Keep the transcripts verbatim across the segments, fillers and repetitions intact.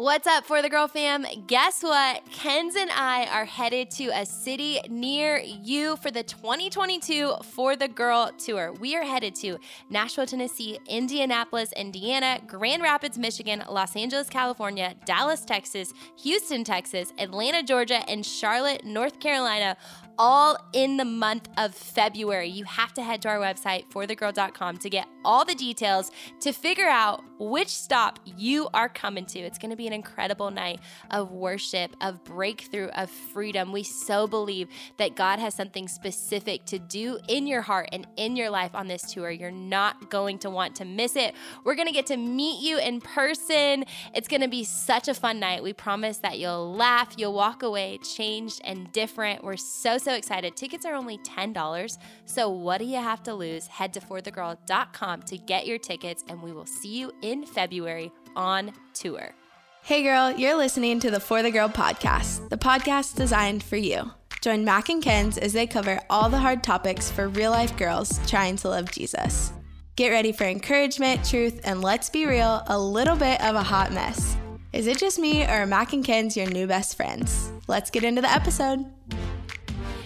What's up, For The Girl fam? Guess what? Kenz and I are headed to a city near you for the twenty twenty-two For The Girl Tour. We are headed to Nashville, Tennessee, Indianapolis, Indiana, Grand Rapids, Michigan, Los Angeles, California, Dallas, Texas, Houston, Texas, Atlanta, Georgia, and Charlotte, North Carolina, all in the month of February. You have to head to our website, for the girl dot com, to get all the details, to figure out which stop you are coming to. It's going to be an incredible night of worship, of breakthrough, of freedom. We so believe that God has something specific to do in your heart and in your life on this tour. You're not going to want to miss it. We're going to get to meet you in person. It's going to be such a fun night. We promise that you'll laugh, you'll walk away changed and different. We're so, so So excited. Tickets are only ten dollars. So what do you have to lose? Head to for the girl dot com to get your tickets, and we will see you in February on tour. Hey girl, you're listening to the For The Girl podcast, the podcast designed for you. Join Mac and Kenz as they cover all the hard topics for real life girls trying to love Jesus. Get ready for encouragement, truth, and let's be real, a little bit of a hot mess. Is it just me, or are Mac and Kenz your new best friends? Let's get into the episode.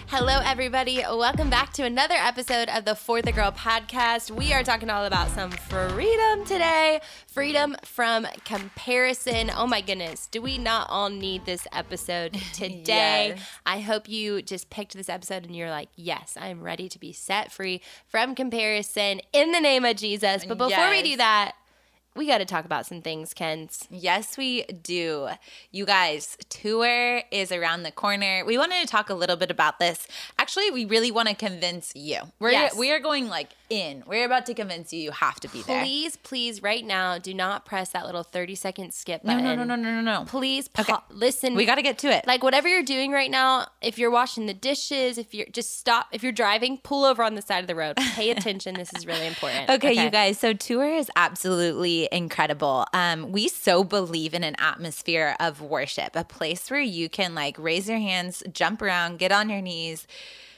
Hello, everybody. Welcome back to another episode of the For The Girl podcast. We are talking all about some freedom today. Freedom from comparison. Oh my goodness. Do we not all need this episode today? Yes. I hope you just picked this episode and you're like, yes, I'm ready to be set free from comparison in the name of Jesus. But before yes. we do that, we got to talk about some things, Kenz. Yes, we do. You guys, tour is around the corner. We wanted to talk a little bit about this. Actually, we really want to convince you. We're yes. we are going like in. We're about to convince you you have to be there. Please, please, right now, do not press that little thirty second skip button. No, no, no, no, no, no. no. Please pa- okay. listen. We got to get to it. Like whatever you're doing right now, if you're washing the dishes, if you're just stop. If you're driving, pull over on the side of the road. Pay attention. This is really important. Okay, okay, you guys. So tour is absolutely incredible. Um, we so believe in an atmosphere of worship, a place where you can like raise your hands, jump around, get on your knees,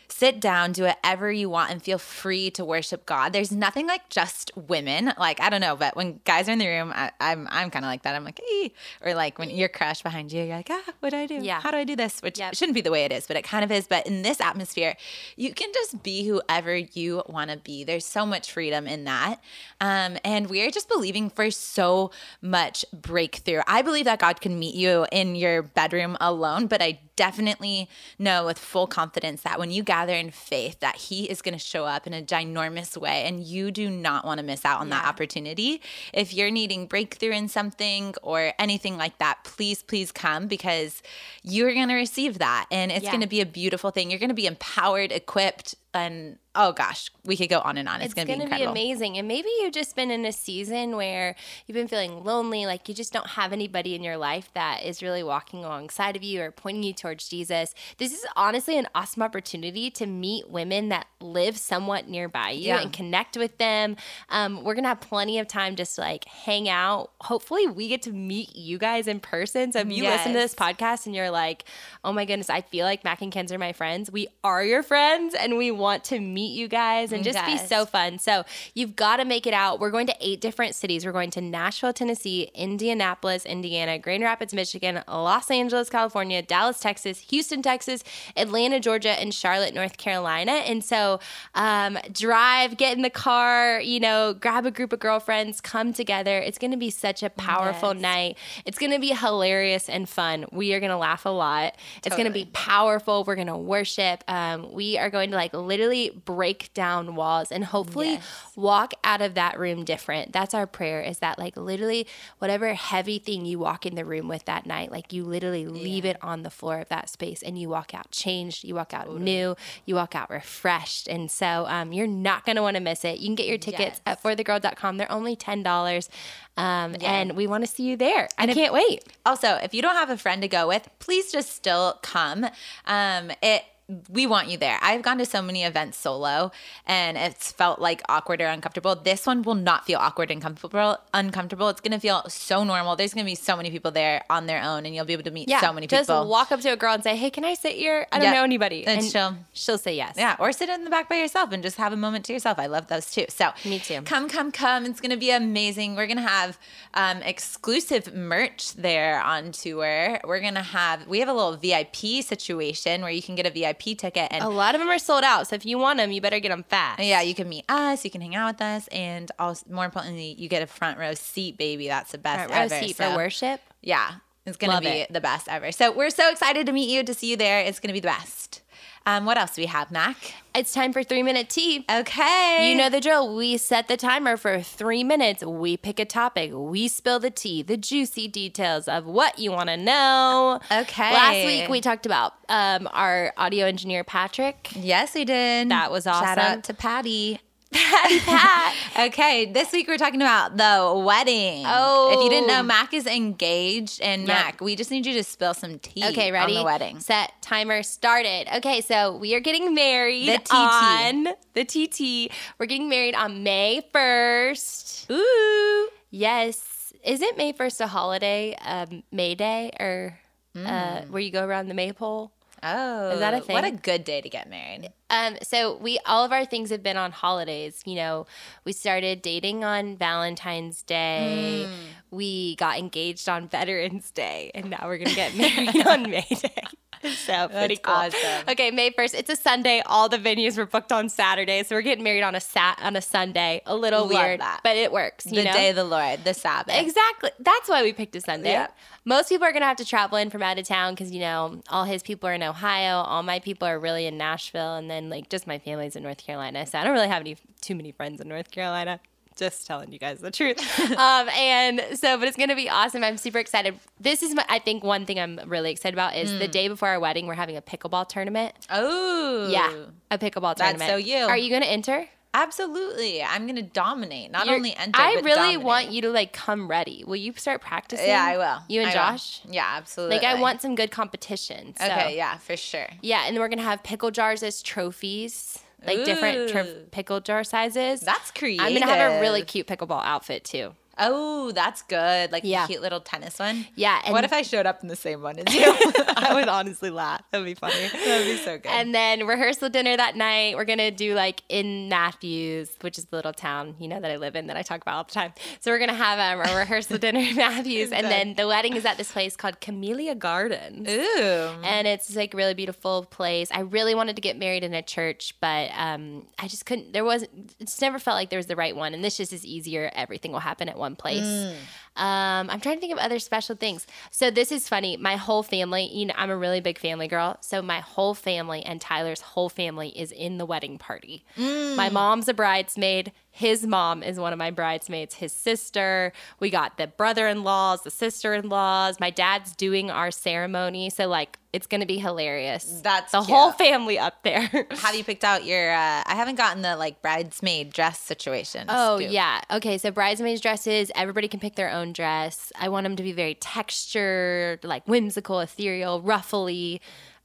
sit down, do whatever you want, and feel free to worship God. There's nothing like just women. Like, I don't know, but when guys are in the room, I, I'm I'm kind of like that. I'm like, hey. Or like when your crush behind you, you're like, ah, what do I do? Yeah. How do I do this? Which yep. shouldn't be the way it is, but it kind of is. But in this atmosphere, you can just be whoever you want to be. There's so much freedom in that. Um, and we are just believing for so much breakthrough. I believe that God can meet you in your bedroom alone, but I definitely know with full confidence that when you gather in faith that he is going to show up in a ginormous way, and you do not want to miss out on yeah. that opportunity. If you're needing breakthrough in something or anything like that, please, please come, because you're going to receive that, and it's yeah. going to be a beautiful thing. You're going to be empowered, equipped, and oh gosh, we could go on and on. It's, it's going to be incredible. It's going to be amazing. And maybe you've just been in a season where you've been feeling lonely, like you just don't have anybody in your life that is really walking alongside of you or pointing you towards Jesus. This is honestly an awesome opportunity to meet women that live somewhat nearby you yeah. and connect with them. Um, we're going to have plenty of time just to like hang out. Hopefully we get to meet you guys in person. So if you yes. listen to this podcast and you're like, oh my goodness, I feel like Mac and Kenz are my friends. We are your friends, and we want to meet you guys and just yes. be so fun. So you've got to make it out. We're going to eight different cities. We're going to Nashville, Tennessee, Indianapolis, Indiana, Grand Rapids, Michigan, Los Angeles, California, Dallas, Texas, Houston, Texas, Atlanta, Georgia, and Charlotte, North Carolina. And so um, drive, get in the car, you know, grab a group of girlfriends, come together. It's going to be such a powerful yes. night. It's going to be hilarious and fun. We are going to laugh a lot. Totally. It's going to be powerful. We're going to worship. Um, we are going to like literally break down walls and hopefully yes. walk out of that room different. That's our prayer, is that like literally whatever heavy thing you walk in the room with that night, like you literally leave yeah. it on the floor of that space, and you walk out changed, you walk out totally. new, you walk out refreshed. And so um, you're not going to want to miss it. You can get your tickets yes. at for the girl dot com. They're only ten dollars. Um, yeah. And we want to see you there. And I can't if, wait. Also, if you don't have a friend to go with, please just still come. Um, it we want you there. I've gone to so many events solo and it's felt like awkward or uncomfortable. This one will not feel awkward and comfortable, uncomfortable. It's going to feel so normal. There's going to be so many people there on their own and you'll be able to meet yeah, so many people. Just walk up to a girl and say, hey, can I sit here? I don't yep. know anybody. And, and she'll, she'll say yes. Yeah. Or sit in the back by yourself and just have a moment to yourself. I love those too. So me too. Come, come, come. It's going to be amazing. We're going to have um, exclusive merch there on tour. We're going to have, we have a little V I P situation where you can get a V I P ticket, and a lot of them are sold out, so if you want them you better get them fast. Yeah, you can meet us, you can hang out with us, and also, more importantly, you get a front row seat, baby. That's the best front row ever. Seat so, for worship. Yeah, it's gonna Love be it. The best ever. So we're so excited to meet you, to see you there. It's gonna be the best. Um, what else do we have, Mac? It's time for three-minute tea. Okay. You know the drill. We set the timer for three minutes. We pick a topic. We spill the tea, the juicy details of what you want to know. Okay. Last week, we talked about um, our audio engineer, Patrick. Yes, we did. That was awesome. Shout out to Patty. Patty Pat. Okay, this week we're talking about the wedding. Oh. If you didn't know, Mac is engaged. And yep. Mac, we just need you to spill some tea okay, ready? On the wedding. Set, timer, started. Okay, so we are getting married the T T. On the T T. We're getting married on May first. Ooh. Yes. Isn't May first a holiday? Um, May Day or mm. uh, where you go around the maypole? Oh, is that a thing? What a good day to get married. Um, so we all of our things have been on holidays. You know, we started dating on Valentine's Day. Mm. We got engaged on Veterans Day, and now we're gonna get married on May Day. So that's pretty cool. Awesome. Okay, May first. It's a Sunday. All the venues were booked on Saturday, so we're getting married on a sat on a Sunday. A little Love weird, that. But it works. You the know? Day of the Lord, the Sabbath. Exactly. That's why we picked a Sunday. Yep. Most people are gonna have to travel in from out of town because you know all his people are in Ohio. All my people are really in Nashville, and then like just my family's in North Carolina. So I don't really have any too many friends in North Carolina. Just telling you guys the truth. Um, and so, but it's going to be awesome. I'm super excited. This is, my, I think, one thing I'm really excited about is mm. the day before our wedding, we're having a pickleball tournament. Oh. Yeah, a pickleball tournament. That's so you. Are you going to enter? Absolutely. I'm going to dominate. Not You're, only enter, I but really dominate. Want you to, like, come ready. Will you start practicing? Yeah, I will. You and I Josh? Will. Yeah, absolutely. Like, I want some good competition. So. Okay, yeah, for sure. Yeah, and then we're going to have pickle jars as trophies. Like Ooh. Different tr- pickle jar sizes. That's creative. I'm going to have a really cute pickleball outfit too. Oh, that's good. Like yeah. a cute little tennis one. Yeah. And what if I showed up in the same one as you? I would honestly laugh. That would be funny. That would be so good. And then rehearsal dinner that night. We're going to do like in Matthews, which is the little town, you know, that I live in that I talk about all the time. So we're going to have um, a rehearsal dinner in Matthews. And then the wedding is at this place called Camellia Gardens. Ooh. And it's like a really beautiful place. I really wanted to get married in a church, but um, I just couldn't. There wasn't, it's never felt like there was the right one. And this just is easier. Everything will happen at once. One place. Mm. Um, I'm trying to think of other special things. So this is funny. My whole family, you know, I'm a really big family girl. So my whole family and Tyler's whole family is in the wedding party. Mm. My mom's a bridesmaid. His mom is one of my bridesmaids, his sister. We got the brother-in-laws, the sister-in-laws. My dad's doing our ceremony. So, like, it's going to be hilarious. That's the cute. Whole family up there. Have you picked out your uh, – I haven't gotten the, like, bridesmaid dress situation. Oh, scoop. Yeah. Okay, so bridesmaids dresses, everybody can pick their own dress. I want them to be very textured, like whimsical, ethereal, ruffly.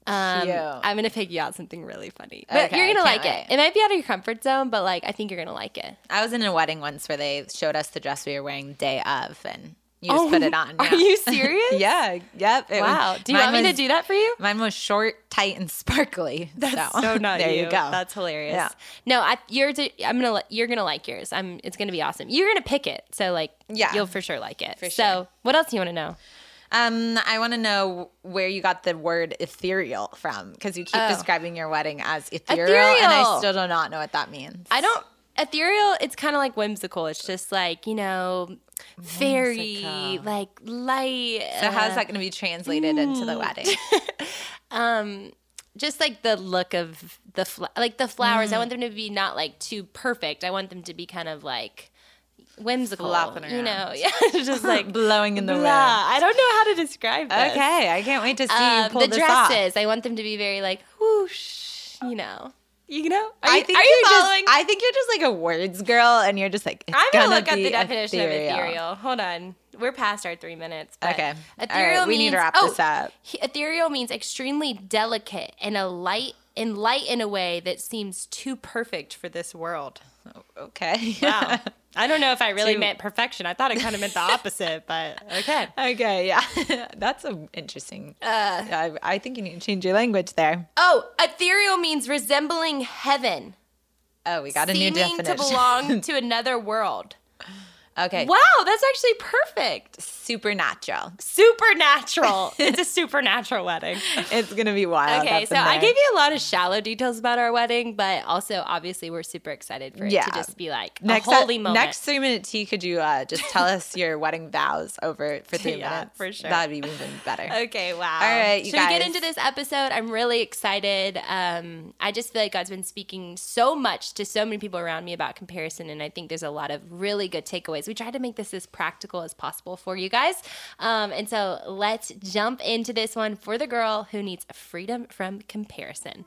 Um, I'm going to pick you out something really funny. But okay, you're going to like wait. It. It might be out of your comfort zone, but like I think you're going to like it. I was in a wedding once where they showed us the dress we were wearing the day of, and you just oh, put it on. Yeah. Are you serious? yeah. Yep. It wow. Was, do you want was, me to do that for you? Mine was short, tight, and sparkly. That's so, so not there you. You go. That's hilarious. Yeah. No, I, you're. I'm gonna. You're gonna like yours. I'm. It's gonna be awesome. You're gonna pick it. So like, yeah. you'll for sure like it. For so sure. What else do you want to know? Um, I want to know where you got the word ethereal from, because you keep oh. describing your wedding as ethereal, ethereal, and I still do not know what that means. I don't – ethereal, it's kind of like whimsical. It's just like, you know, fairy, whimsical. Like light. So uh, how's that going to be translated mm. into the wedding? um, just like the look of the fl- – like the flowers. Mm. I want them to be not like too perfect. I want them to be kind of like – whimsical, you know, yeah, just like blowing in the wind. Yeah, I don't know how to describe this. Okay, I can't wait to see um, you pull the this dresses. Off. I want them to be very like whoosh, you know, you know. Are I you, think are you following? Just, I think you're just like a words girl, and you're just like. It's I'm gonna, gonna look up the definition ethereal. Of ethereal. Hold on, we're past our three minutes. But okay, ethereal. All right, we means, need to wrap oh, this up. Ethereal means extremely delicate and a light in light in a way that seems too perfect for this world. Okay. Wow. I don't know if I really too... meant perfection. I thought it kind of meant the opposite, but okay. Okay, yeah. That's a interesting. Uh, I, I think you need to change your language there. Oh, ethereal means resembling heaven. Oh, we got a new definition. Seeming to belong to another world. Okay. Wow, that's actually perfect. Supernatural. Supernatural. It's a supernatural wedding. It's going to be wild. Okay, so I gave you a lot of shallow details about our wedding, but also obviously we're super excited for it yeah. to just be like next a holy uh, moment. Next three minute tea, could you uh, just tell us your wedding vows over for three yeah, minutes? For sure. That'd be even better. Okay, wow. All right, you Should guys. we get into this episode? I'm really excited. Um, I just feel like God's been speaking so much to so many people around me about comparison, and I think there's a lot of really good takeaways. We tried to make this as practical as possible for you guys. Um, and so let's jump into this one for the girl who needs freedom from comparison.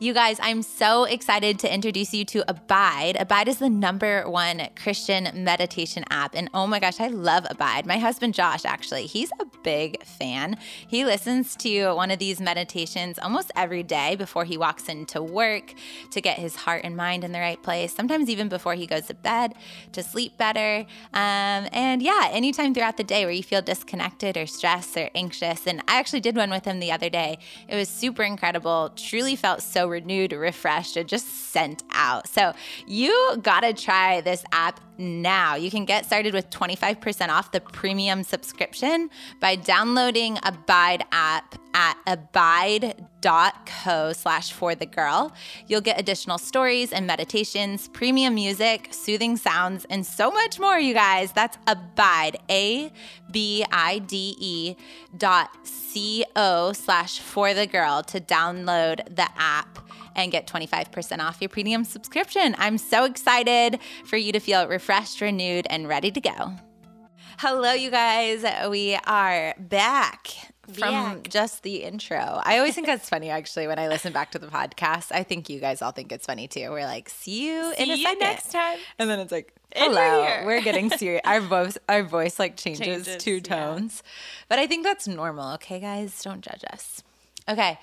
You guys, I'm so excited to introduce you to Abide. Abide is the number one Christian meditation app. And oh my gosh, I love Abide. My husband, Josh, actually, he's a big fan. He listens to one of these meditations almost every day before he walks into work to get his heart and mind in the right place. Sometimes even before he goes to bed to sleep better. Um, and yeah, anytime throughout the day where you feel disconnected or stressed or anxious. And I actually did one with him the other day. It was super incredible. Truly felt so renewed, refreshed, and just sent out. So you gotta try this app now. You can get started with twenty-five percent off the premium subscription by downloading Abide app at abide.co slash for the girl. You'll get additional stories and meditations, premium music, soothing sounds, and so much more, you guys. That's Abide, A B I D E dot C O slash for the girl to download the app and get twenty-five percent off your premium subscription. I'm so excited for you to feel refreshed, renewed, and ready to go. Hello, you guys. We are back from yeah. just the intro. I always think that's funny, actually, when I listen back to the podcast. I think you guys all think it's funny, too. We're like, see you see in a you second. next time. And then it's like, hello. We're, we're getting serious. Our voice, our voice like changes, changes two tones. Yeah. But I think that's normal. Okay, guys? Don't judge us. Okay.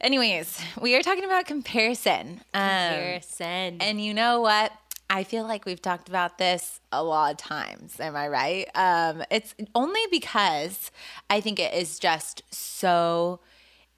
Anyways, we are talking about comparison. Um, comparison. And you know what? I feel like we've talked about this a lot of times. Am I right? Um, it's only because I think it is just so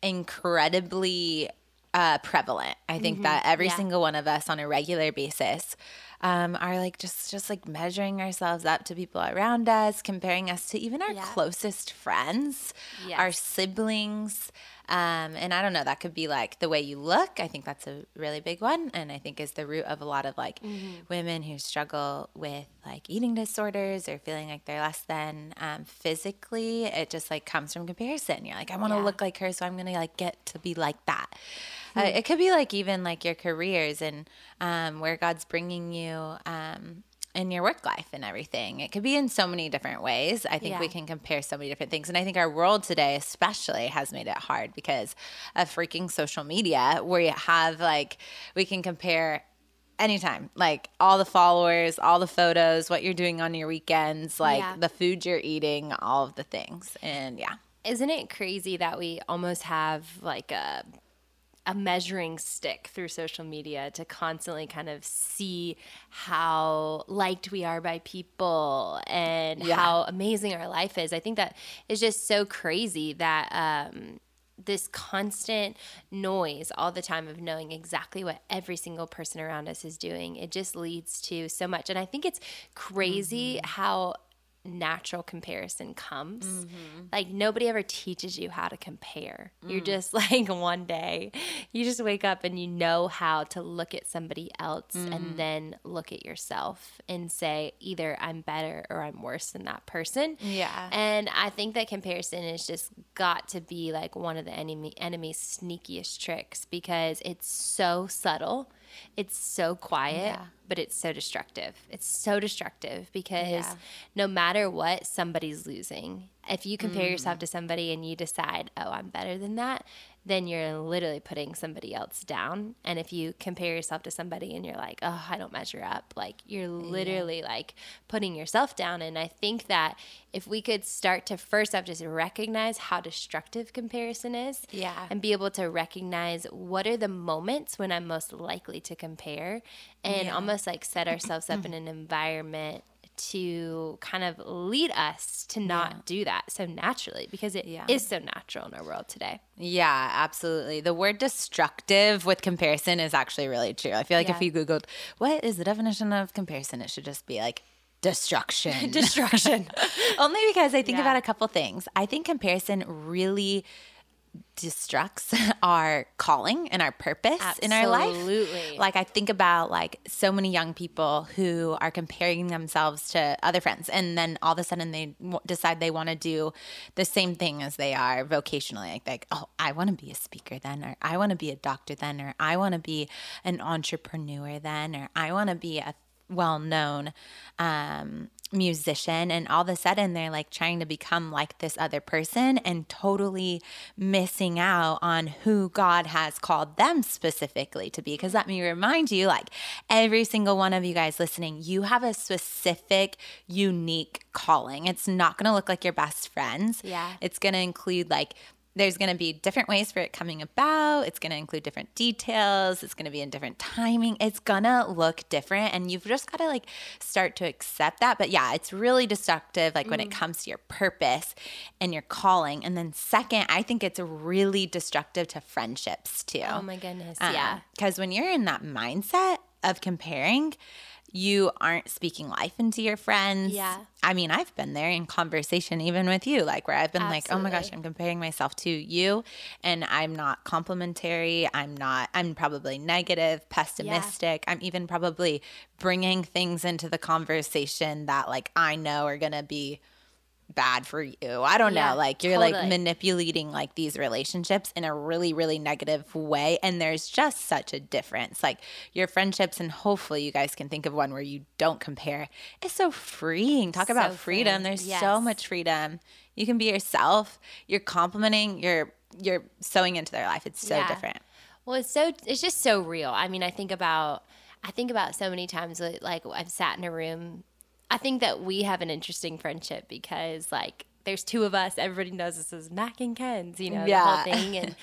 incredibly uh, prevalent. I think mm-hmm. that every yeah. single one of us on a regular basis um, are like just, just like measuring ourselves up to people around us, comparing us to even our yeah. closest friends, yes. our siblings. Um, and I don't know, that could be like the way you look. I think that's a really big one. And I think is the root of a lot of like mm-hmm. women who struggle with like eating disorders or feeling like they're less than um, physically. It just like comes from comparison. You're like, I want to yeah. look like her, so I'm going to like get to be like that. Mm-hmm. Uh, it could be like even like your careers and um, where God's bringing you um, in your work life and everything. It could be in so many different ways. I think yeah. we can compare so many different things. And I think our world today especially has made it hard because of freaking social media where you have like, we can compare anytime, like all the followers, all the photos, what you're doing on your weekends, like yeah. the food you're eating, all of the things. And yeah. Isn't it crazy that we almost have like a a measuring stick through social media to constantly kind of see how liked we are by people and yeah. how amazing our life is. I think that is just so crazy that um, this constant noise all the time of knowing exactly what every single person around us is doing, it just leads to so much. And I think it's crazy mm-hmm. how natural comparison comes. Mm-hmm. Like nobody ever teaches you how to compare. Mm. You're just like one day you just wake up and you know how to look at somebody else mm-hmm. and then look at yourself and say either I'm better or I'm worse than that person. Yeah. And I think that comparison has just got to be like one of the enemy enemy's sneakiest tricks because it's so subtle. It's so quiet, yeah. but it's so destructive. It's so destructive because yeah. no matter what, somebody's losing. If you compare mm. yourself to somebody and you decide, oh, I'm better than that, then you're literally putting somebody else down. And if you compare yourself to somebody and you're like, oh, I don't measure up, like you're literally yeah. like putting yourself down. And I think that if we could start to first off just recognize how destructive comparison is, yeah. and be able to recognize what are the moments when I'm most likely to compare, and yeah. almost like set ourselves up in an environment to kind of lead us to not yeah. do that so naturally, because it yeah. is so natural in our world today. Yeah, absolutely. The word destructive with comparison is actually really true. I feel like yeah. if you Googled, what is the definition of comparison? It should just be like destruction. Destruction. Only because I think yeah. about a couple things. I think comparison really destructs our calling and our purpose Absolutely. In our life. Absolutely. Like I think about like so many young people who are comparing themselves to other friends, and then all of a sudden they w- decide they want to do the same thing as they are vocationally. Like, like oh, I want to be a speaker then, or I want to be a doctor then, or I want to be an entrepreneur then, or I want to be a well-known um, musician. And all of a sudden they're like trying to become like this other person and totally missing out on who God has called them specifically to be. Because let me remind you, like every single one of you guys listening, you have a specific, unique calling. It's not going to look like your best friends. Yeah. It's going to include like there's going to be different ways for it coming about. It's going to include different details. It's going to be in different timing. It's going to look different. And you've just got to like start to accept that. But yeah, it's really destructive like mm. when it comes to your purpose and your calling. And then second, I think it's really destructive to friendships too. Oh my goodness. Um, yeah. Because when you're in that mindset of comparing, you aren't speaking life into your friends. Yeah. I mean, I've been there in conversation even with you, like where I've been Absolutely. Like, oh my gosh, I'm comparing myself to you and I'm not complimentary. I'm not, I'm probably negative, pessimistic. Yeah. I'm even probably bringing things into the conversation that like I know are going to be bad for you. I don't yeah, know. Like you're totally. Like manipulating like these relationships in a really, really negative way. And there's just such a difference. Like your friendships, and hopefully you guys can think of one where you don't compare. It's so freeing. Talk so about freedom. Free. There's yes. so much freedom. You can be yourself. You're complimenting. You're you're sewing into their life. It's so yeah. different. Well, it's so it's just so real. I mean, I think about I think about so many times like I've sat in a room. I think that we have an interesting friendship because, like, there's two of us. Everybody knows this is Mac and Ken's, you know, yeah. the whole thing. And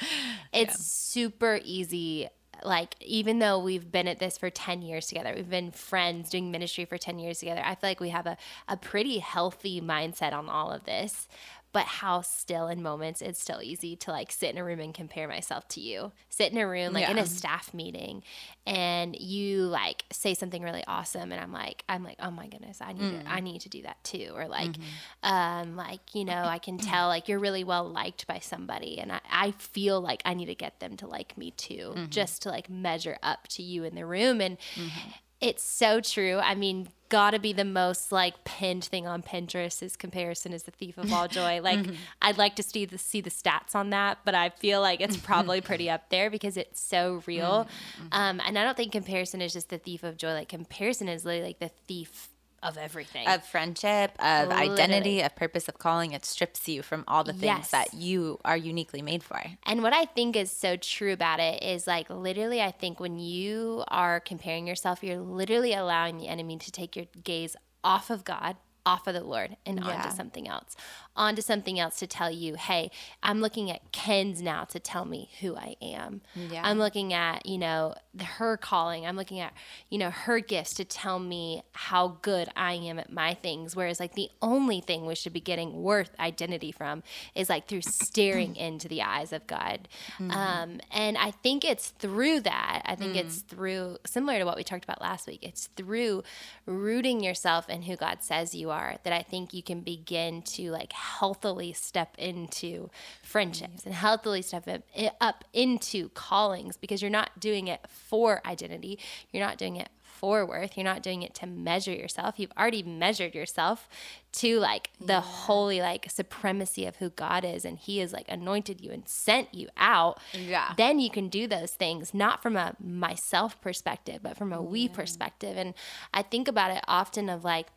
it's yeah. super easy. Like, even though we've been at this for ten years together, we've been friends doing ministry for ten years together, I feel like we have a, a pretty healthy mindset on all of this. But how still in moments it's still easy to like sit in a room and compare myself to you. Sit in a room like yeah. in a staff meeting and you like say something really awesome and I'm like I'm like oh my goodness, I need mm. to, I need to do that too, or like mm-hmm. um like you know I can tell like you're really well liked by somebody and I, I feel like I need to get them to like me too mm-hmm. just to like measure up to you in the room. And mm-hmm. it's so true. I mean, gotta be the most like pinned thing on Pinterest is comparison is the thief of all joy. Like mm-hmm. I'd like to see the see the stats on that, but I feel like it's probably pretty up there because it's so real. Mm-hmm. Um, and I don't think comparison is just the thief of joy. Like comparison is literally like the thief of everything. Of friendship, of Literally. Identity, of purpose, of calling. It strips you from all the things yes. that you are uniquely made for. And what I think is so true about it is like literally I think when you are comparing yourself, you're literally allowing the enemy to take your gaze off of God, off of the Lord and yeah. onto something else, onto something else to tell you, hey, I'm looking at Ken's now to tell me who I am. Yeah. I'm looking at, you know, her calling. I'm looking at, you know, her gifts to tell me how good I am at my things. Whereas like the only thing we should be getting worth identity from is like through staring into the eyes of God. Mm-hmm. Um, and I think it's through that. I think mm. it's through, similar to what we talked about last week, it's through rooting yourself in who God says you are. Are, that I think you can begin to like healthily step into friendships and healthily step up, up into callings, because you're not doing it for identity. You're not doing it for worth. You're not doing it to measure yourself. You've already measured yourself to like the yeah. holy like supremacy of who God is, and he has like anointed you and sent you out. Yeah. Then you can do those things not from a myself perspective, but from a we yeah. perspective. And I think about it often of like,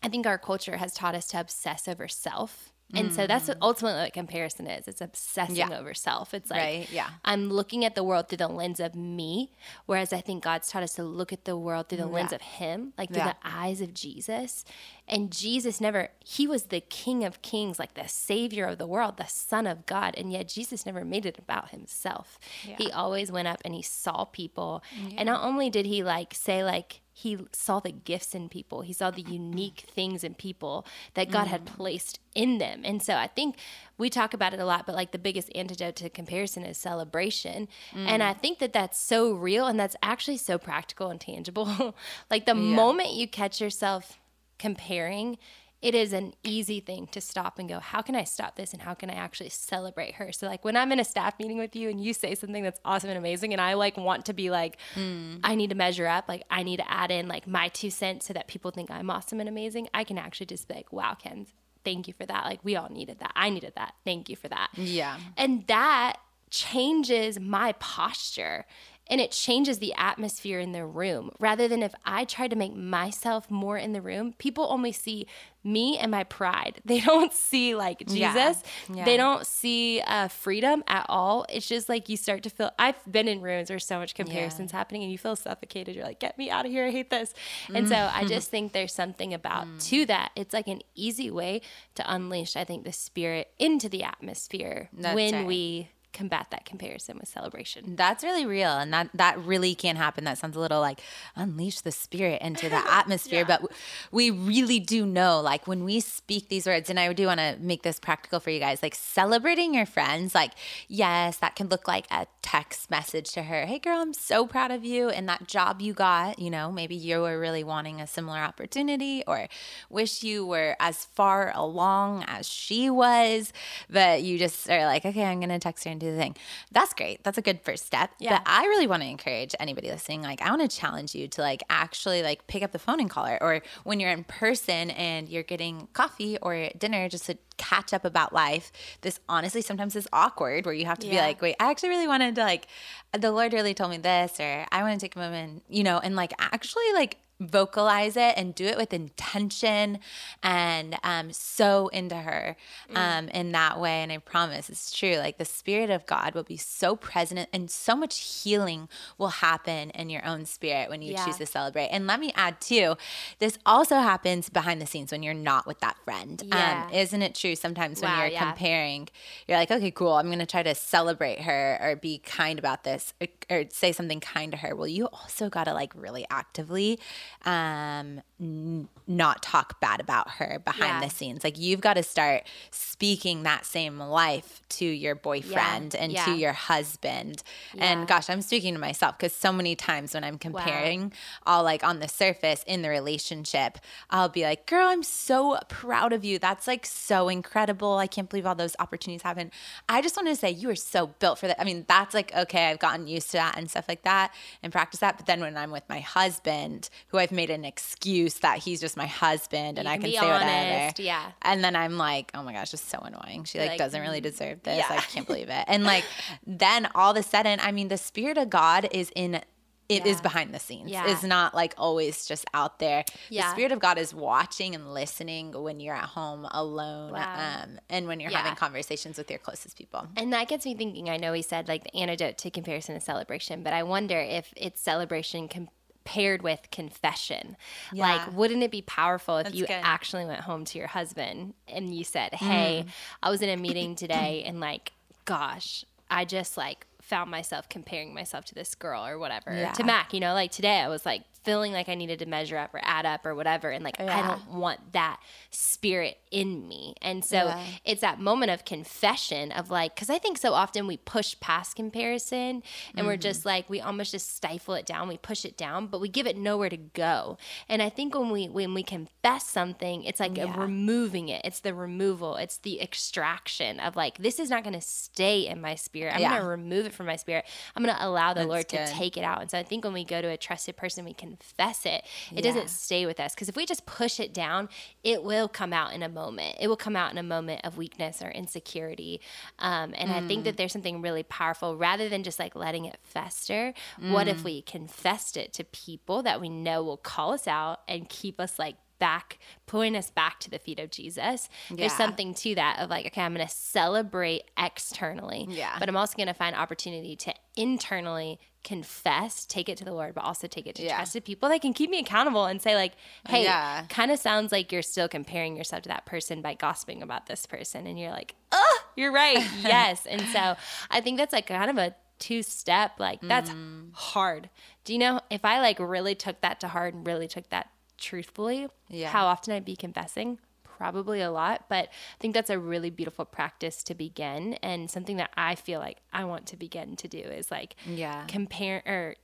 I think our culture has taught us to obsess over self And mm. so that's what ultimately what comparison is. It's obsessing yeah. over self. It's like, right? yeah. I'm looking at the world through the lens of me, whereas I think God's taught us to look at the world through the yeah. lens of him, like through yeah. the eyes of Jesus. And Jesus never, he was the King of Kings, like the Savior of the world, the Son of God. And yet Jesus never made it about himself. Yeah. He always went up and he saw people. Yeah. And not only did he like say like, he saw the gifts in people. He saw the unique things in people that God mm. had placed in them. And so I think we talk about it a lot, but like the biggest antidote to comparison is celebration. Mm. And I think that that's so real and that's actually so practical and tangible. Like the yeah. moment you catch yourself comparing, it is an easy thing to stop and go, how can I stop this? And how can I actually celebrate her? So like when I'm in a staff meeting with you and you say something that's awesome and amazing, and I like want to be like, mm. I need to measure up. Like I need to add in like my two cents so that people think I'm awesome and amazing. I can actually just be like, wow, Ken, thank you for that. Like we all needed that. I needed that. Thank you for that. Yeah. And that changes my posture. And it changes the atmosphere in the room. Rather than if I try to make myself more in the room, people only see me and my pride. They don't see like Jesus. Yeah. Yeah. They don't see uh, freedom at all. It's just like you start to feel, I've been in rooms where so much comparison's yeah. happening and you feel suffocated. You're like, get me out of here. I hate this. And mm. so I just think there's something about mm. to that. It's like an easy way to unleash, I think, the spirit into the atmosphere. That's when right. we combat that comparison with celebration. That's really real. And that, that really can happen. That sounds a little like unleash the spirit into the atmosphere. yeah. But we really do know, like when we speak these words, and I do want to make this practical for you guys, like celebrating your friends, like, yes, that can look like a text message to her. Hey girl, I'm so proud of you. And that job you got, you know, maybe you were really wanting a similar opportunity or wish you were as far along as she was, but you just are like, okay, I'm going to text her and do the thing. That's great. That's a good first step. Yeah. But I really want to encourage anybody listening. Like I want to challenge you to like actually like pick up the phone and call her, or when you're in person and you're getting coffee or dinner, just to catch up about life. This honestly sometimes is awkward where you have to yeah. be like, wait, I actually really wanted to like, the Lord really told me this, or I want to take a moment, you know, and like actually like vocalize it and do it with intention and um, sow into her um, mm. in that way. And I promise it's true. Like the Spirit of God will be so present and so much healing will happen in your own spirit when you yeah. choose to celebrate. And let me add too, this also happens behind the scenes when you're not with that friend. Yeah. Um, isn't it true? Sometimes wow, when you're yeah. comparing, you're like, okay, cool. I'm going to try to celebrate her or be kind about this or, or say something kind to her. Well, you also got to like really actively um, n- not talk bad about her behind yeah. the scenes. Like you've got to start speaking that same life to your boyfriend yeah. and yeah. to your husband. Yeah. And gosh, I'm speaking to myself because so many times when I'm comparing, wow. I'll like on the surface in the relationship, I'll be like, girl, I'm so proud of you. That's like so incredible. I can't believe all those opportunities happen. I just want to say you are so built for that. I mean, that's like, okay, I've gotten used to that and stuff like that and practice that. But then when I'm with my husband, who I've made an excuse that he's just my husband and you I can say honest. Whatever. Yeah. And then I'm like, oh my gosh, it's so annoying. She like, like doesn't really deserve this. Yeah. I can't believe it. And like then all of a sudden, I mean, the Spirit of God is in It yeah. is behind the scenes. Yeah. It's not like always just out there. Yeah. The Spirit of God is watching and listening when you're at home alone wow. um, and when you're yeah. having conversations with your closest people. And that gets me thinking. I know we said like the antidote to comparison is celebration, but I wonder if it's celebration com- paired with confession. Yeah. Like, wouldn't it be powerful if That's you good. actually went home to your husband and you said, hey, mm. I was in a meeting today and like, gosh, I just like found myself comparing myself to this girl or whatever, yeah. to Mac, you know, like today I was like feeling like I needed to measure up or add up or whatever. And like, yeah. I don't want that spirit in me. And so yeah. it's that moment of confession of like, cause I think so often we push past comparison and mm-hmm. we're just like, we almost just stifle it down. We push it down, but we give it nowhere to go. And I think when we, when we confess something, it's like yeah. a removing it. It's the removal. It's the extraction of like, this is not going to stay in my spirit. I'm yeah. going to remove it from my spirit. I'm going to allow the That's Lord good. to take it out. And so I think when we go to a trusted person, we confess it. It yeah. doesn't stay with us. Because if we just push it down, it will come out in a moment. It will come out in a moment of weakness or insecurity. Um, and mm. I think that there's something really powerful rather than just like letting it fester. Mm. What if we confessed it to people that we know will call us out and keep us like back, point us back to the feet of Jesus. Yeah. There's something to that of like, okay, I'm going to celebrate externally, yeah. but I'm also going to find opportunity to internally confess, take it to the Lord, but also take it to yeah. trusted people that can keep me accountable and say like, hey, yeah. kind of sounds like you're still comparing yourself to that person by gossiping about this person. And you're like, oh, you're right. Yes. And so I think that's like kind of a two-step, like that's mm. hard. Do you know, if I like really took that to heart and really took that truthfully, yeah. how often I'd be confessing? Probably a lot, but I think that's a really beautiful practice to begin, and something that I feel like I want to begin to do is like yeah. compare or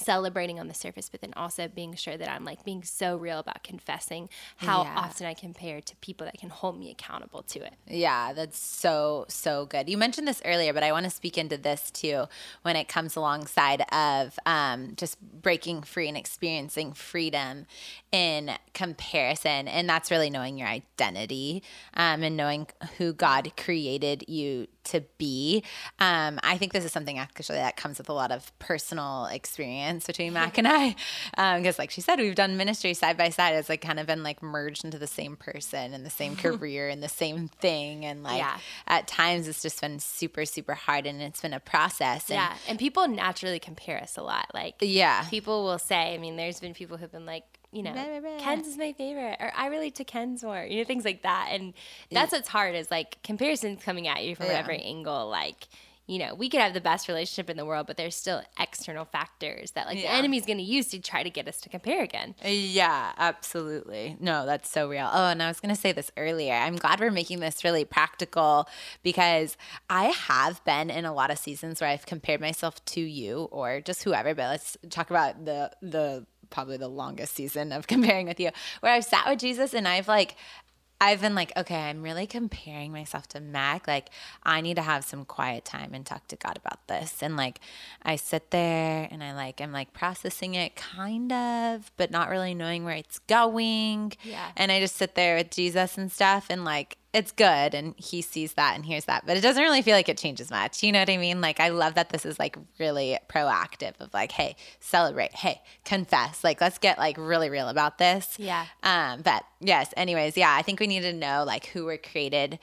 celebrating on the surface, but then also being sure that I'm like being so real about confessing how yeah. often I compare to people that can hold me accountable to it. Yeah, that's so, so good. You mentioned this earlier, but I want to speak into this too when it comes alongside of um, just breaking free and experiencing freedom in comparison. And that's really knowing your identity um, and knowing who God created you to be. Um, I think this is something actually that comes with a lot of personal experience between Mac and I. Um, cause like she said, we've done ministry side by side. It's like kind of been like merged into the same person and the same career and the same thing. And like yeah. at times it's just been super, super hard, and it's been a process. And, yeah. and people naturally compare us a lot. Like yeah. people will say, I mean, there's been people who've been like, you know, blah, blah, blah. Ken's is my favorite, or I relate to Ken's more, you know, things like that. And that's what's hard is like comparisons coming at you from yeah. every angle. Like, you know, we could have the best relationship in the world, but there's still external factors that like yeah. the enemy's going to use to try to get us to compare again. Yeah, absolutely. No, that's so real. Oh, and I was going to say this earlier. I'm glad we're making this really practical, because I have been in a lot of seasons where I've compared myself to you or just whoever, but let's talk about the, the, probably the longest season of comparing with you, where I've sat with Jesus and I've like, I've been like, okay, I'm really comparing myself to Mac. Like, I need to have some quiet time and talk to God about this. And like, I sit there and I like, I'm like processing it kind of, but not really knowing where it's going. Yeah. And I just sit there with Jesus and stuff, and like, it's good, and he sees that and hears that, but it doesn't really feel like it changes much. You know what I mean? Like, I love that this is like really proactive of like, hey, celebrate, hey, confess, like, let's get like really real about this. Yeah. Um, but yes, anyways, yeah, I think we need to know like who we're created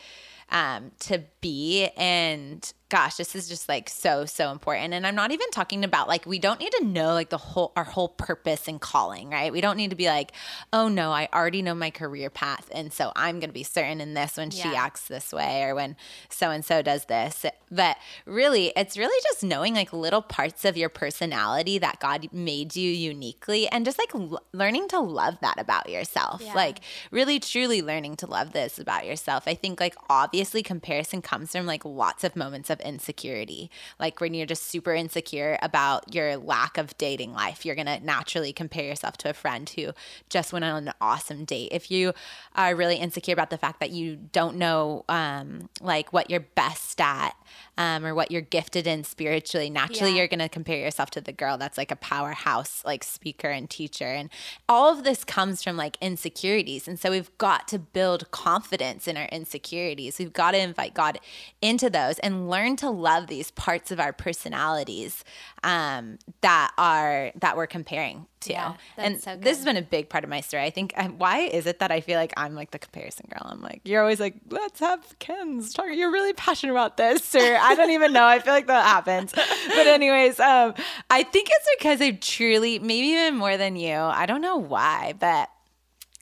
um, to be. And gosh, this is just like so, so important. And I'm not even talking about like, we don't need to know like the whole, our whole purpose and calling, right? We don't need to be like, oh no, I already know my career path, and so I'm going to be certain in this when yeah. she acts this way, or when so-and-so does this. But really, it's really just knowing like little parts of your personality that God made you uniquely, and just like l- learning to love that about yourself. Yeah. Like really, truly learning to love this about yourself. I think like obviously comparison comes from like lots of moments of insecurity. Like when you're just super insecure about your lack of dating life, you're going to naturally compare yourself to a friend who just went on an awesome date. If you are really insecure about the fact that you don't know um, like what you're best at um, or what you're gifted in spiritually, naturally yeah. you're going to compare yourself to the girl that's like a powerhouse like speaker and teacher. And all of this comes from like insecurities. And so we've got to build confidence in our insecurities. We've got to invite God into those and learn to love these parts of our personalities um, that are that we're comparing to. Yeah, and so this has been a big part of my story. I think um, why is it that I feel like I'm like the comparison girl? I'm like, you're always like, let's have Ken's talk. You're really passionate about this, or I don't even know. I feel like that happens. But anyways, um, I think it's because I truly, maybe even more than you. I don't know why, but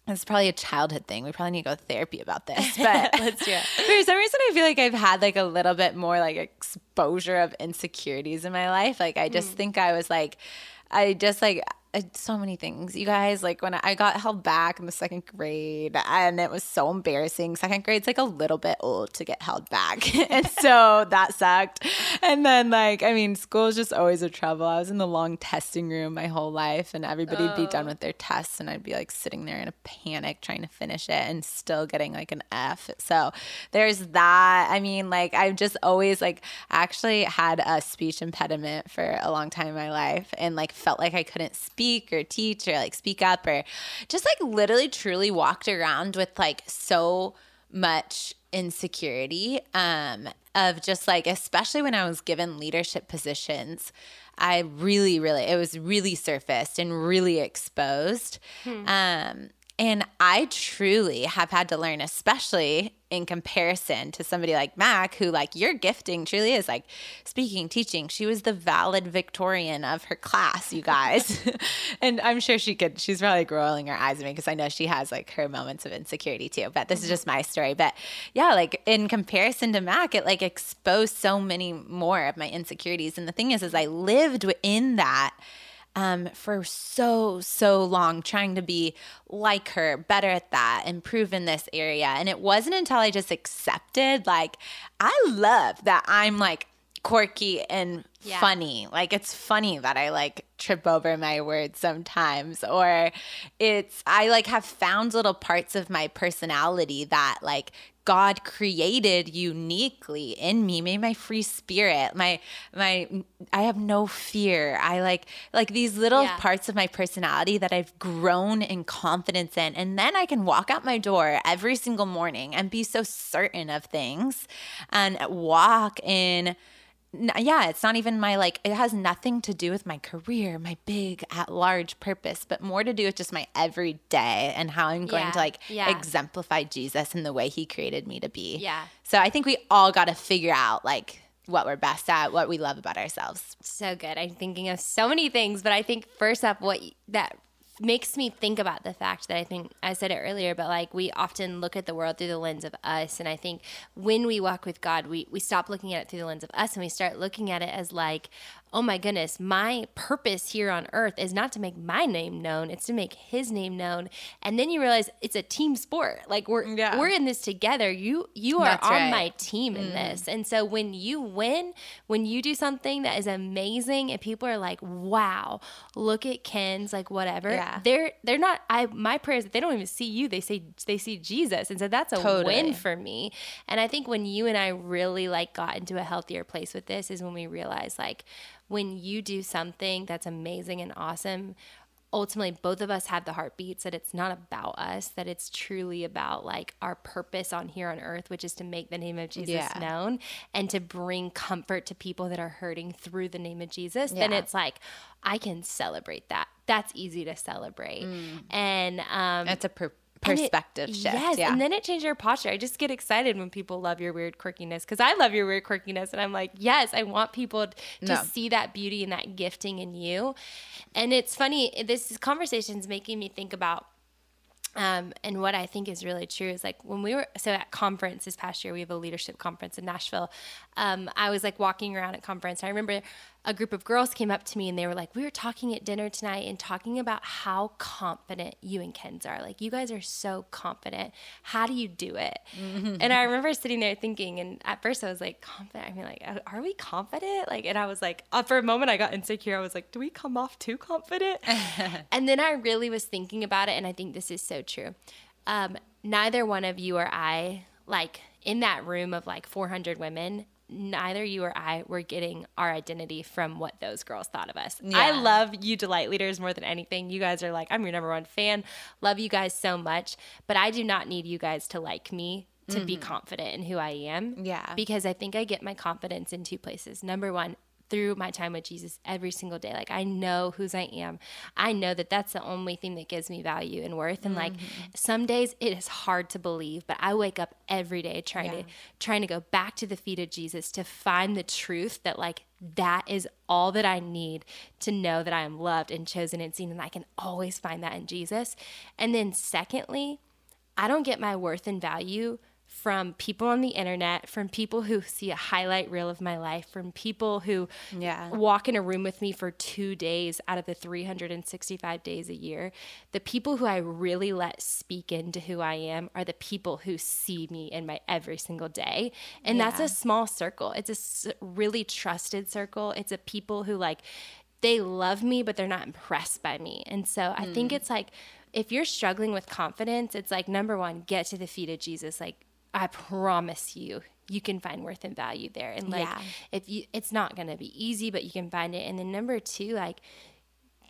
it's probably a childhood thing. We probably need to go to therapy about this. But let's do it. For some reason, I feel like I've had like a little bit more like exposure of insecurities in my life. Like I just mm. think I was like, I just like I, so many things. You guys, like when I, I got held back in the second grade, and it was so embarrassing. Second grade's like a little bit old to get held back. And so that sucked. And then like, I mean, school is just always a trouble. I was in the long testing room my whole life, and everybody'd oh. be done with their tests, and I'd be like sitting there in a panic trying to finish it and still getting like an F. So there's that. I mean, like I've just always like actually had a speech impediment for a long time in my life, and like felt like I couldn't speak or teach or like speak up, or just like literally truly walked around with like so much insecurity um, of just like, especially when I was given leadership positions, I really, really, it was really surfaced and really exposed. Hmm. Um, And I truly have had to learn, especially in comparison to somebody like Mac, who, like, your gifting truly is like speaking, teaching. She was the valid Victorian of her class, you guys. And I'm sure she could, she's probably like rolling her eyes at me because I know she has like her moments of insecurity too, but this is just my story. But yeah, like in comparison to Mac, it like exposed so many more of my insecurities. And the thing is, is I lived within that Um, for so, so long, trying to be like her, better at that, improve in this area. And it wasn't until I just accepted, like, I love that I'm like quirky and yeah. funny. Like, it's funny that I like trip over my words sometimes, or it's, I like have found little parts of my personality that like God created uniquely in me, maybe my free spirit, my, my, I have no fear. I like, like these little yeah. parts of my personality that I've grown in confidence in. And then I can walk out my door every single morning and be so certain of things and walk in, yeah, it's not even my, like, it has nothing to do with my career, my big at large purpose, but more to do with just my everyday and how I'm going yeah. to like yeah. exemplify Jesus in the way he created me to be. Yeah. So I think we all got to figure out like what we're best at, what we love about ourselves. So good. I'm thinking of so many things, but I think first up, what that makes me think about the fact that I think I said it earlier, but like we often look at the world through the lens of us. And I think when we walk with God, we, we stop looking at it through the lens of us and we start looking at it as like, oh my goodness, my purpose here on earth is not to make my name known. It's to make his name known. And then you realize it's a team sport. Like we're yeah. we're in this together. You you are That's on right. my team in mm. this. And so when you win, when you do something that is amazing and people are like, wow, look at Ken's, like whatever. Yeah. They're they're not I my prayer is that they don't even see you. They say they see Jesus. And so that's a totally. win for me. And I think when you and I really like got into a healthier place with this is when we realize like when you do something that's amazing and awesome, ultimately both of us have the heartbeats that it's not about us, that it's truly about like our purpose on here on earth, which is to make the name of Jesus yeah. known and to bring comfort to people that are hurting through the name of Jesus. Yeah. Then it's like, I can celebrate that. That's easy to celebrate. Mm. And um, that's a purpose. Perspective it, shift. Yes, yeah. And then it changed your posture. I just get excited when people love your weird quirkiness because I love your weird quirkiness and I'm like, yes, I want people to no. see that beauty and that gifting in you. And it's funny, this conversation is making me think about Um, and what I think is really true is like when we were, so at conference this past year, we have a leadership conference in Nashville. Um, I was like walking around at conference. And I remember a group of girls came up to me and they were like, we were talking at dinner tonight and talking about how confident you and Ken's are. Like you guys are so confident. How do you do it? Mm-hmm. And I remember sitting there thinking, and at first I was like, confident. I mean, like, are we confident? Like, and I was like, uh, for a moment I got insecure. I was like, do we come off too confident? And then I really was thinking about it. And I think this is so true. Um, neither one of you or I, like in that room of like four hundred women, neither you or I were getting our identity from what those girls thought of us. Yeah. I love you Delight Leaders more than anything. You guys are like, I'm your number one fan. Love you guys so much, but I do not need you guys to like me to mm-hmm. be confident in who I am. Yeah. Because I think I get my confidence in two places. Number one, through my time with Jesus every single day. Like I know whose I am. I know that that's the only thing that gives me value and worth. And like mm-hmm. some days it is hard to believe, but I wake up every day trying yeah. to, trying to go back to the feet of Jesus to find the truth that like, that is all that I need to know that I am loved and chosen and seen. And I can always find that in Jesus. And then secondly, I don't get my worth and value from people on the internet, from people who see a highlight reel of my life, from people who yeah. walk in a room with me for two days out of the three hundred sixty-five days a year. The people who I really let speak into who I am are the people who see me in my every single day. And yeah. that's a small circle. It's a really trusted circle. It's a people who like, they love me, but they're not impressed by me. And so I mm. think it's like, if you're struggling with confidence, it's like, number one, get to the feet of Jesus. Like, I promise you, you can find worth and value there. And like, yeah. if you, it's not going to be easy, but you can find it. And then number two, like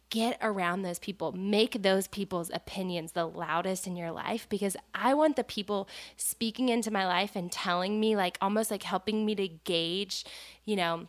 get around those people, make those people's opinions the loudest in your life, because I want the people speaking into my life and telling me like, almost like helping me to gauge, you know,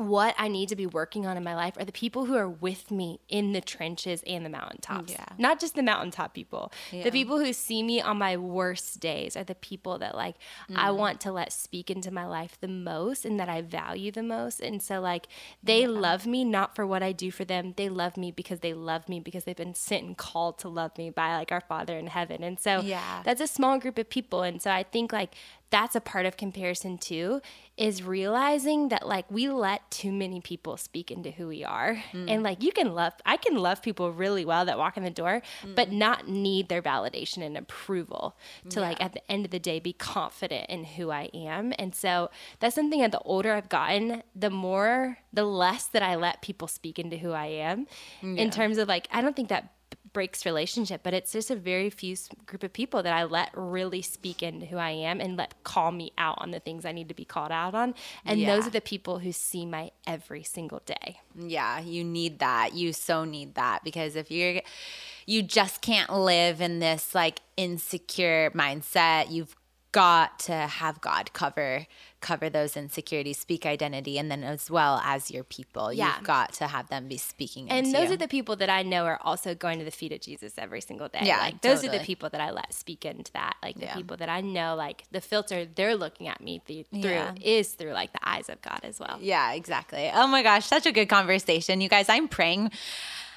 what I need to be working on in my life are the people who are with me in the trenches and the mountaintops. Yeah. Not just the mountaintop people. Yeah. The people who see me on my worst days are the people that, like, mm. I want to let speak into my life the most and that I value the most. And so, like, they yeah. love me not for what I do for them. They love me because they love me because they've been sent and called to love me by, like, our Father in heaven. And so yeah. that's a small group of people. And so I think, like, that's a part of comparison too, is realizing that, like, we let too many people speak into who we are. Mm. And, like, you can love, I can love people really well that walk in the door, mm. but not need their validation and approval to yeah. like at the end of the day, be confident in who I am. And so that's something that the older I've gotten, the more, the less that I let people speak into who I am yeah. in terms of, like, I don't think that breaks relationship, but it's just a very few group of people that I let really speak into who I am and let call me out on the things I need to be called out on. And yeah. those are the people who see my every single day. Yeah, you need that. You so need that, because if you're, you just can't live in this, like, insecure mindset. You've got to have God cover cover those insecurities, speak identity, and then as well as your people. Yeah. You've got to have them be speaking into you. And those are the people that I know are also going to the feet of Jesus every single day. Yeah, like, totally. Those are the people that I let speak into that. Like, the yeah. people that I know, like, the filter they're looking at me th- through yeah. is through, like, the eyes of God as well. Yeah, exactly. Oh my gosh, such a good conversation. You guys, I'm praying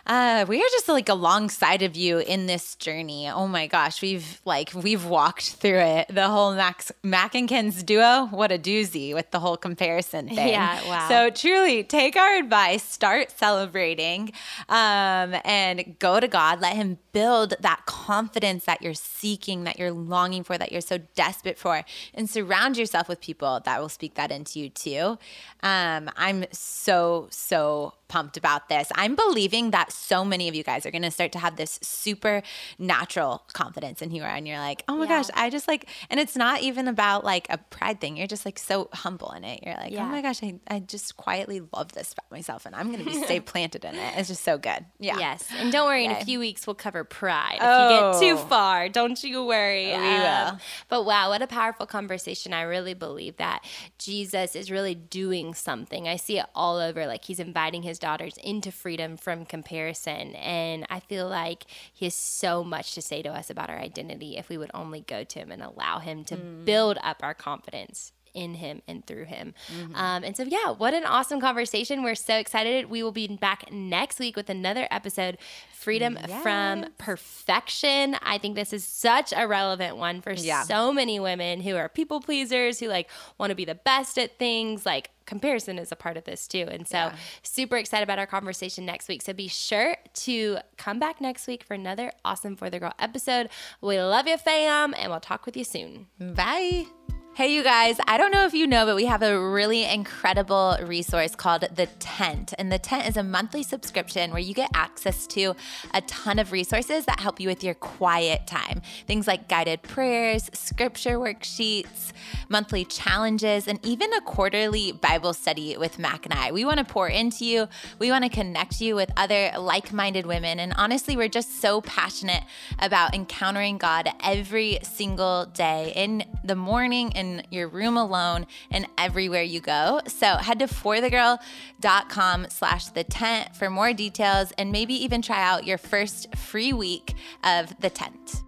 Uh, we are just, like, alongside of you in this journey. Oh my gosh, we've like we've walked through it. The whole Max Mackinkins duo, what a doozy with the whole comparison thing. Yeah, wow. So truly, take our advice, start celebrating, um, and go to God. Let Him build that confidence that you're seeking, that you're longing for, that you're so desperate for, and surround yourself with people that will speak that into you too. Um, I'm so so. pumped about this. I'm believing that so many of you guys are going to start to have this supernatural confidence in who you are, and you're like, oh my yeah. gosh, I just like, and it's not even about, like, a pride thing. You're just, like, so humble in it. You're like, yeah. oh my gosh, I, I just quietly love this about myself, and I'm going to be stay planted in it. It's just so good. Yeah. Yes. And don't worry, okay. in a few weeks we'll cover pride. Oh. If you get too far, don't you worry. Oh, we um, will. But wow, what a powerful conversation. I really believe that Jesus is really doing something. I see it all over. Like, He's inviting His daughters into freedom from comparison, and I feel like He has so much to say to us about our identity if we would only go to Him and allow Him to mm. build up our confidence in Him and through Him. Mm-hmm. Um, and so, yeah, what an awesome conversation. We're so excited. We will be back next week with another episode, Freedom yes. from Perfection. I think this is such a relevant one for yeah. so many women who are people pleasers, who, like, want to be the best at things. Like, comparison is a part of this too. And so yeah. super excited about our conversation next week. So be sure to come back next week for another awesome For The Girl episode. We love you, fam, and we'll talk with you soon. Bye. Hey, you guys, I don't know if you know, but we have a really incredible resource called The Tent. And The Tent is a monthly subscription where you get access to a ton of resources that help you with your quiet time. Things like guided prayers, scripture worksheets, monthly challenges, and even a quarterly Bible study with Mac and I. We want to pour into you. We want to connect you with other like-minded women. And honestly, we're just so passionate about encountering God every single day, in the morning, in in your room alone, and everywhere you go. So head to forthegirl.com slash the tent for more details, and maybe even try out your first free week of The Tent.